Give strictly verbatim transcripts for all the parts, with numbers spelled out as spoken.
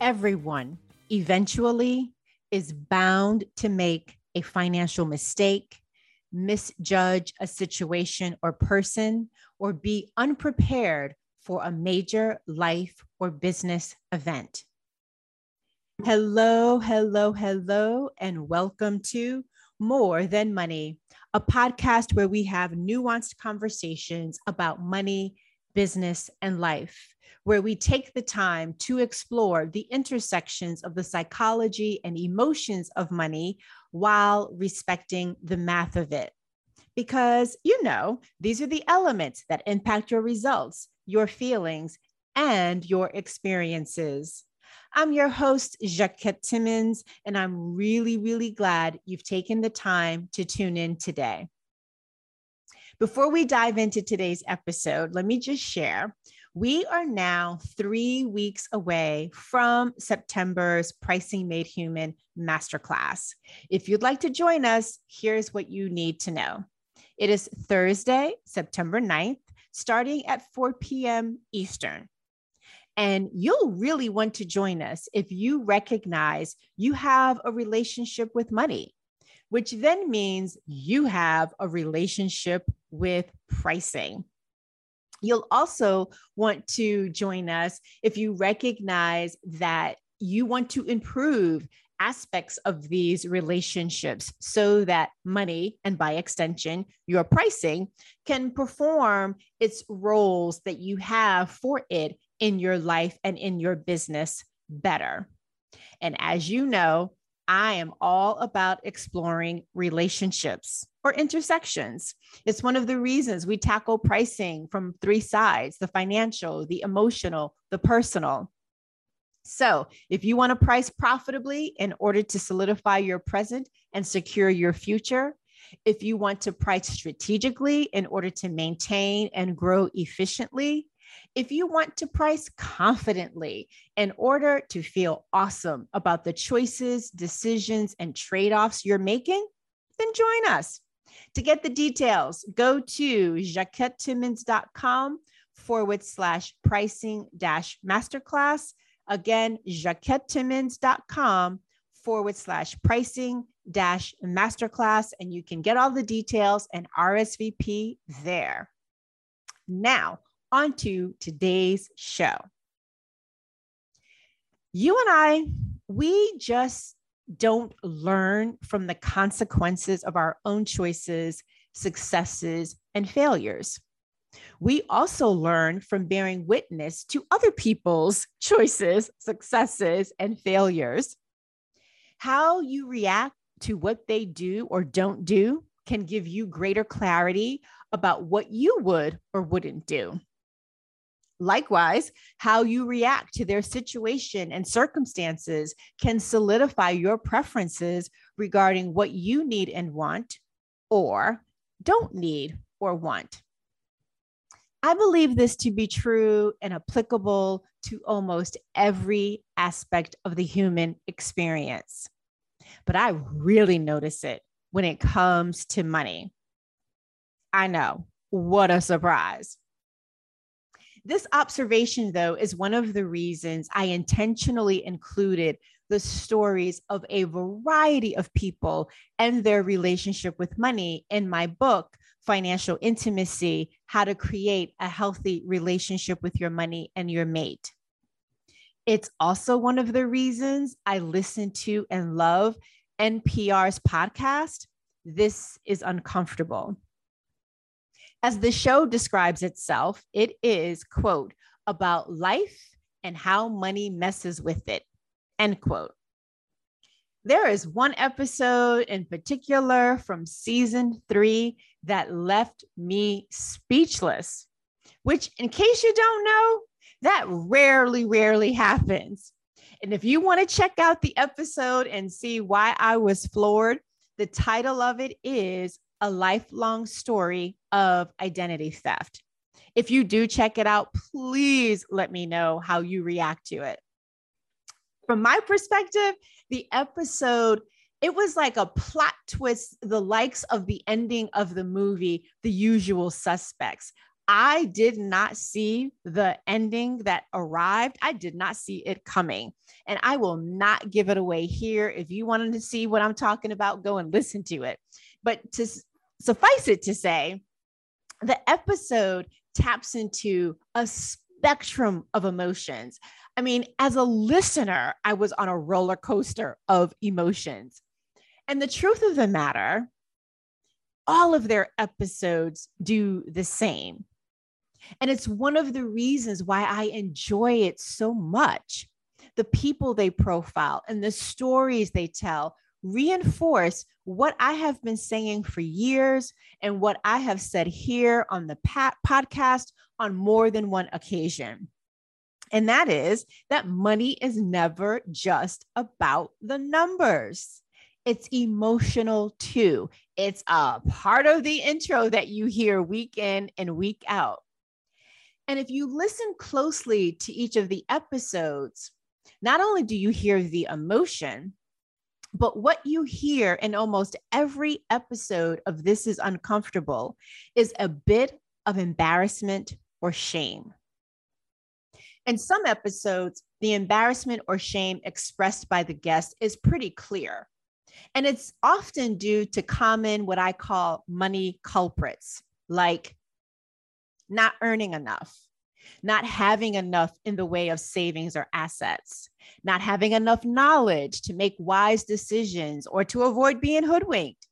Everyone eventually is bound to make a financial mistake, misjudge a situation or person, or be unprepared for a major life or business event. Hello, hello, hello, and welcome to More Than Money, a podcast where we have nuanced conversations about money, business, and life, where we take the time to explore the intersections of the psychology and emotions of money while respecting the math of it. Because, you know, these are the elements that impact your results, your feelings, and your experiences. I'm your host, Jacquette Timmons, and I'm really, really glad you've taken the time to tune in today. Before we dive into today's episode, let me just share, we are now three weeks away from September's Pricing Made Human Masterclass. If you'd like to join us, here's what you need to know. It is Thursday, September ninth, starting at four p.m. Eastern. And you'll really want to join us if you recognize you have a relationship with money, which then means you have a relationship with pricing. You'll also want to join us if you recognize that you want to improve aspects of these relationships so that money, and by extension, your pricing, can perform its roles that you have for it in your life and in your business better. And as you know, I am all about exploring relationships or intersections. It's one of the reasons we tackle pricing from three sides: the financial, the emotional, the personal. So if you want to price profitably in order to solidify your present and secure your future, if you want to price strategically in order to maintain and grow efficiently, if you want to price confidently in order to feel awesome about the choices, decisions, and trade-offs you're making, then join us. To get the details, go to jacquette timmons dot com forward slash pricing dash masterclass. Again, jacquette timmons dot com forward slash pricing dash masterclass, and you can get all the details and R S V P there. Now, on to today's show. You and I, we just don't learn from the consequences of our own choices, successes, and failures. We also learn from bearing witness to other people's choices, successes, and failures. How you react to what they do or don't do can give you greater clarity about what you would or wouldn't do. Likewise, how you react to their situation and circumstances can solidify your preferences regarding what you need and want, or don't need or want. I believe this to be true and applicable to almost every aspect of the human experience. But I really notice it when it comes to money. I know, what a surprise. This observation, though, is one of the reasons I intentionally included the stories of a variety of people and their relationship with money in my book, Financial Intimacy: How to Create a Healthy Relationship with Your Money and Your Mate. It's also one of the reasons I listen to and love N P R's podcast, This is Uncomfortable. As the show describes itself, it is, quote, about life and how money messes with it, end quote. There is one episode in particular from season three that left me speechless, which, in case you don't know, that rarely, rarely happens. And if you want to check out the episode and see why I was floored, the title of it is A Lifelong Story of Identity Theft. If you do check it out, please let me know how you react to it. From my perspective, the episode, it was like a plot twist, the likes of the ending of the movie, The Usual Suspects. I did not see the ending that arrived. I did not see it coming, and I will not give it away here. If you wanted to see what I'm talking about, go and listen to it. But to suffice it to say, the episode taps into a spectrum of emotions. I mean, as a listener, I was on a roller coaster of emotions. And the truth of the matter, all of their episodes do the same. And it's one of the reasons why I enjoy it so much. The people they profile and the stories they tell reinforce what I have been saying for years and what I have said here on the Pat podcast on more than one occasion. And that is that money is never just about the numbers. It's emotional too. It's a part of the intro that you hear week in and week out. And if you listen closely to each of the episodes, not only do you hear the emotion, but what you hear in almost every episode of This is Uncomfortable is a bit of embarrassment or shame. In some episodes, the embarrassment or shame expressed by the guest is pretty clear. And it's often due to common, what I call money culprits, like not earning enough, not having enough in the way of savings or assets, not having enough knowledge to make wise decisions or to avoid being hoodwinked,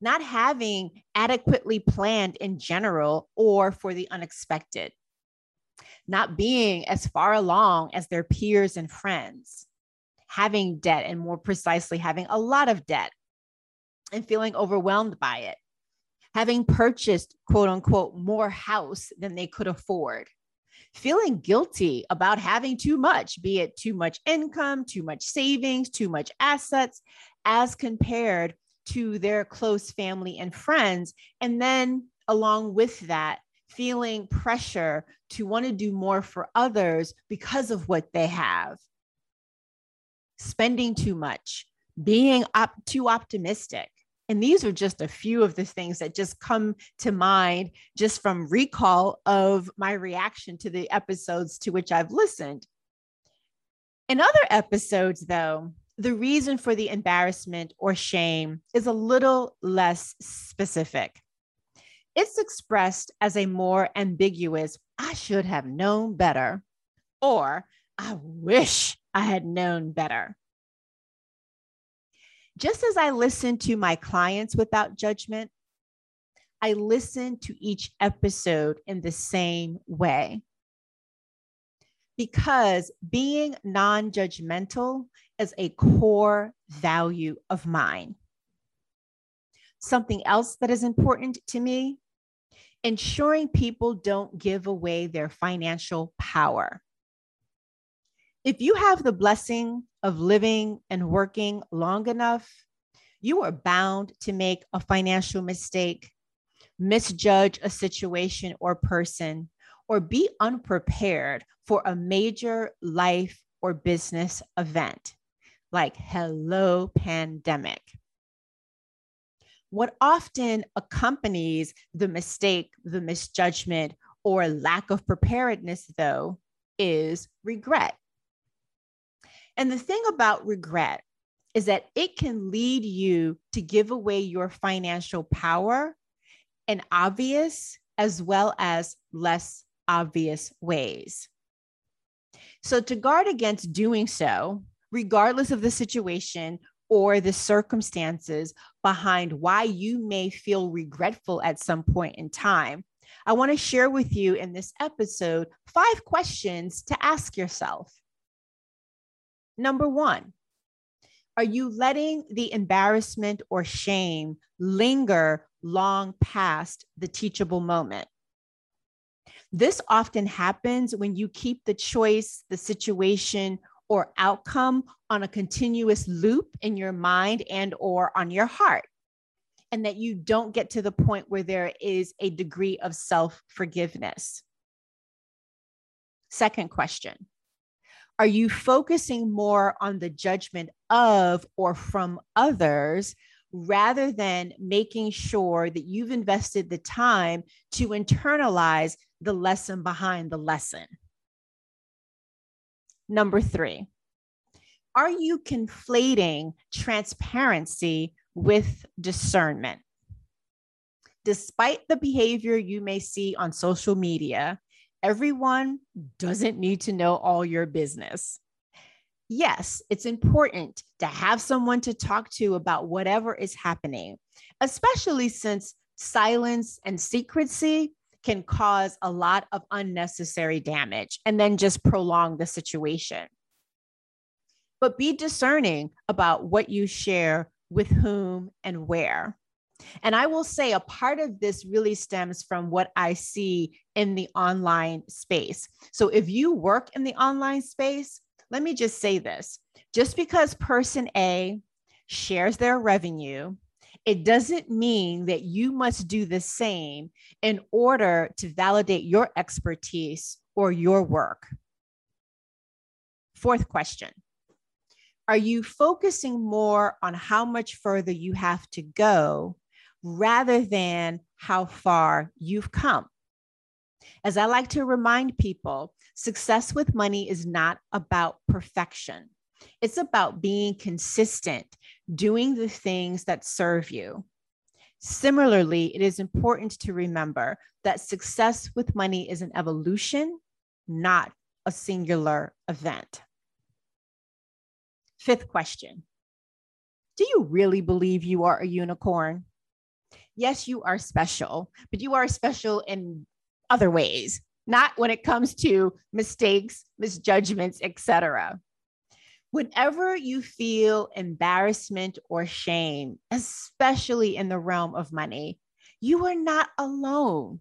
not having adequately planned in general or for the unexpected, not being as far along as their peers and friends, having debt, and more precisely, having a lot of debt and feeling overwhelmed by it, having purchased, quote unquote, more house than they could afford, feeling guilty about having too much, be it too much income, too much savings, too much assets, as compared to their close family and friends. And then along with that, feeling pressure to want to do more for others because of what they have, spending too much, being up too optimistic. And these are just a few of the things that just come to mind just from recall of my reaction to the episodes to which I've listened. In other episodes, though, the reason for the embarrassment or shame is a little less specific. It's expressed as a more ambiguous, I should have known better, or I wish I had known better. Just as I listen to my clients without judgment, I listen to each episode in the same way. Because being non-judgmental is a core value of mine. Something else that is important to me, ensuring people don't give away their financial power. If you have the blessing of living and working long enough, you are bound to make a financial mistake, misjudge a situation or person, or be unprepared for a major life or business event, like hello pandemic. What often accompanies the mistake, the misjudgment, or lack of preparedness, though, is regret. And the thing about regret is that it can lead you to give away your financial power in obvious as well as less obvious ways. So to guard against doing so, regardless of the situation or the circumstances behind why you may feel regretful at some point in time, I want to share with you in this episode five questions to ask yourself. Number one, are you letting the embarrassment or shame linger long past the teachable moment? This often happens when you keep the choice, the situation, or outcome on a continuous loop in your mind and or on your heart, and that you don't get to the point where there is a degree of self-forgiveness. Second question. Are you focusing more on the judgment of or from others rather than making sure that you've invested the time to internalize the lesson behind the lesson. Number three, are you conflating transparency with discernment? Despite the behavior you may see on social media, everyone doesn't need to know all your business. Yes, it's important to have someone to talk to about whatever is happening, especially since silence and secrecy can cause a lot of unnecessary damage and then just prolong the situation. But be discerning about what you share with whom and where. And I will say a part of this really stems from what I see in the online space. So if you work in the online space, let me just say this, just because person A shares their revenue, it doesn't mean that you must do the same in order to validate your expertise or your work. Fourth question, are you focusing more on how much further you have to go rather than how far you've come? As I like to remind people, success with money is not about perfection. It's about being consistent, doing the things that serve you. Similarly, it is important to remember that success with money is an evolution, not a singular event. Fifth question. Do you really believe you are a unicorn? Yes, you are special, but you are special in other ways, not when it comes to mistakes, misjudgments, et cetera. Whenever you feel embarrassment or shame, especially in the realm of money, you are not alone.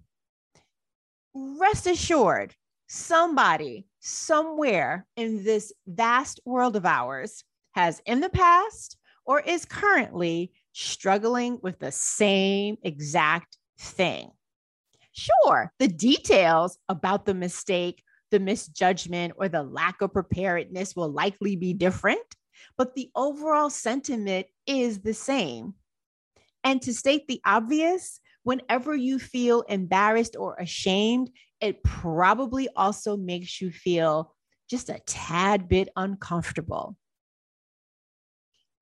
Rest assured, somebody somewhere in this vast world of ours has in the past or is currently struggling with the same exact thing. Sure, the details about the mistake, the misjudgment, or the lack of preparedness will likely be different, but the overall sentiment is the same. And to state the obvious, whenever you feel embarrassed or ashamed, it probably also makes you feel just a tad bit uncomfortable.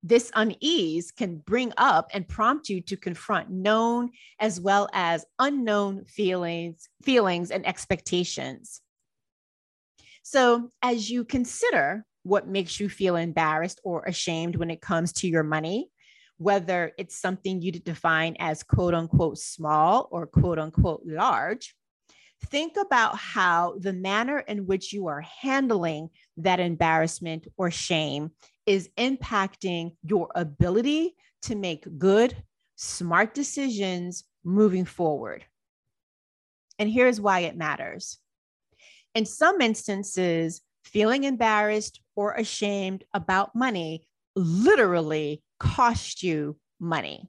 This unease can bring up and prompt you to confront known as well as unknown feelings, feelings and expectations. So as you consider what makes you feel embarrassed or ashamed when it comes to your money, whether it's something you define as quote unquote small or quote unquote large, think about how the manner in which you are handling that embarrassment or shame is impacting your ability to make good, smart decisions moving forward. And here's why it matters. In some instances, feeling embarrassed or ashamed about money literally costs you money.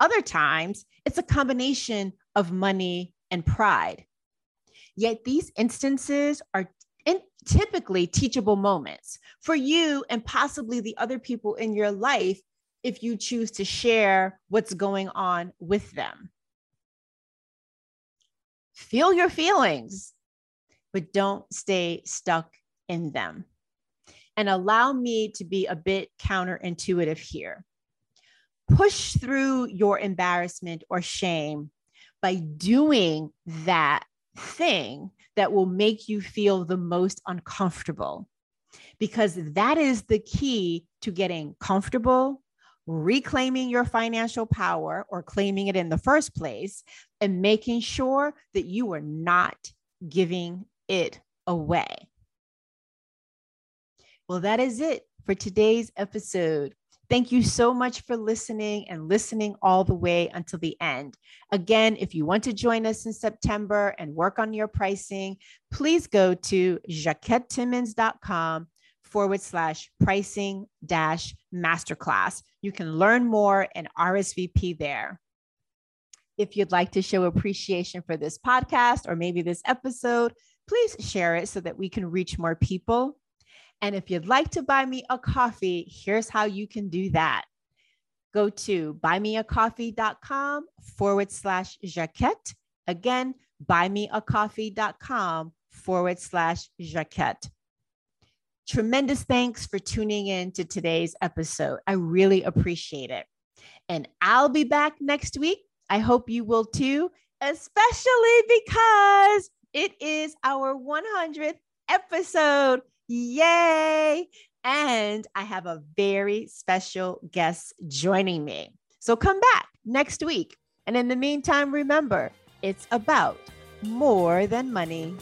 Other times, it's a combination of money and pride. Yet these instances are in typically teachable moments for you and possibly the other people in your life if you choose to share what's going on with them. Feel your feelings, but don't stay stuck in them. And allow me to be a bit counterintuitive here. Push through your embarrassment or shame by doing that thing that will make you feel the most uncomfortable, because that is the key to getting comfortable, reclaiming your financial power or claiming it in the first place, and making sure that you are not giving it away. Well, that is it for today's episode. Thank you so much for listening and listening all the way until the end. Again, if you want to join us in September and work on your pricing, please go to jacquette timmons dot com forward slash pricing dash masterclass. You can learn more and R S V P there. If you'd like to show appreciation for this podcast or maybe this episode, please share it so that we can reach more people. And if you'd like to buy me a coffee, here's how you can do that. go to buymeacoffee.com forward slash Jacquette. Again, buymeacoffee.com forward slash Jacquette. Tremendous thanks for tuning in to today's episode. I really appreciate it. And I'll be back next week. I hope you will too, especially because it is our one hundredth episode. Yay! And I have a very special guest joining me. So come back next week. And in the meantime, remember, it's about more than money.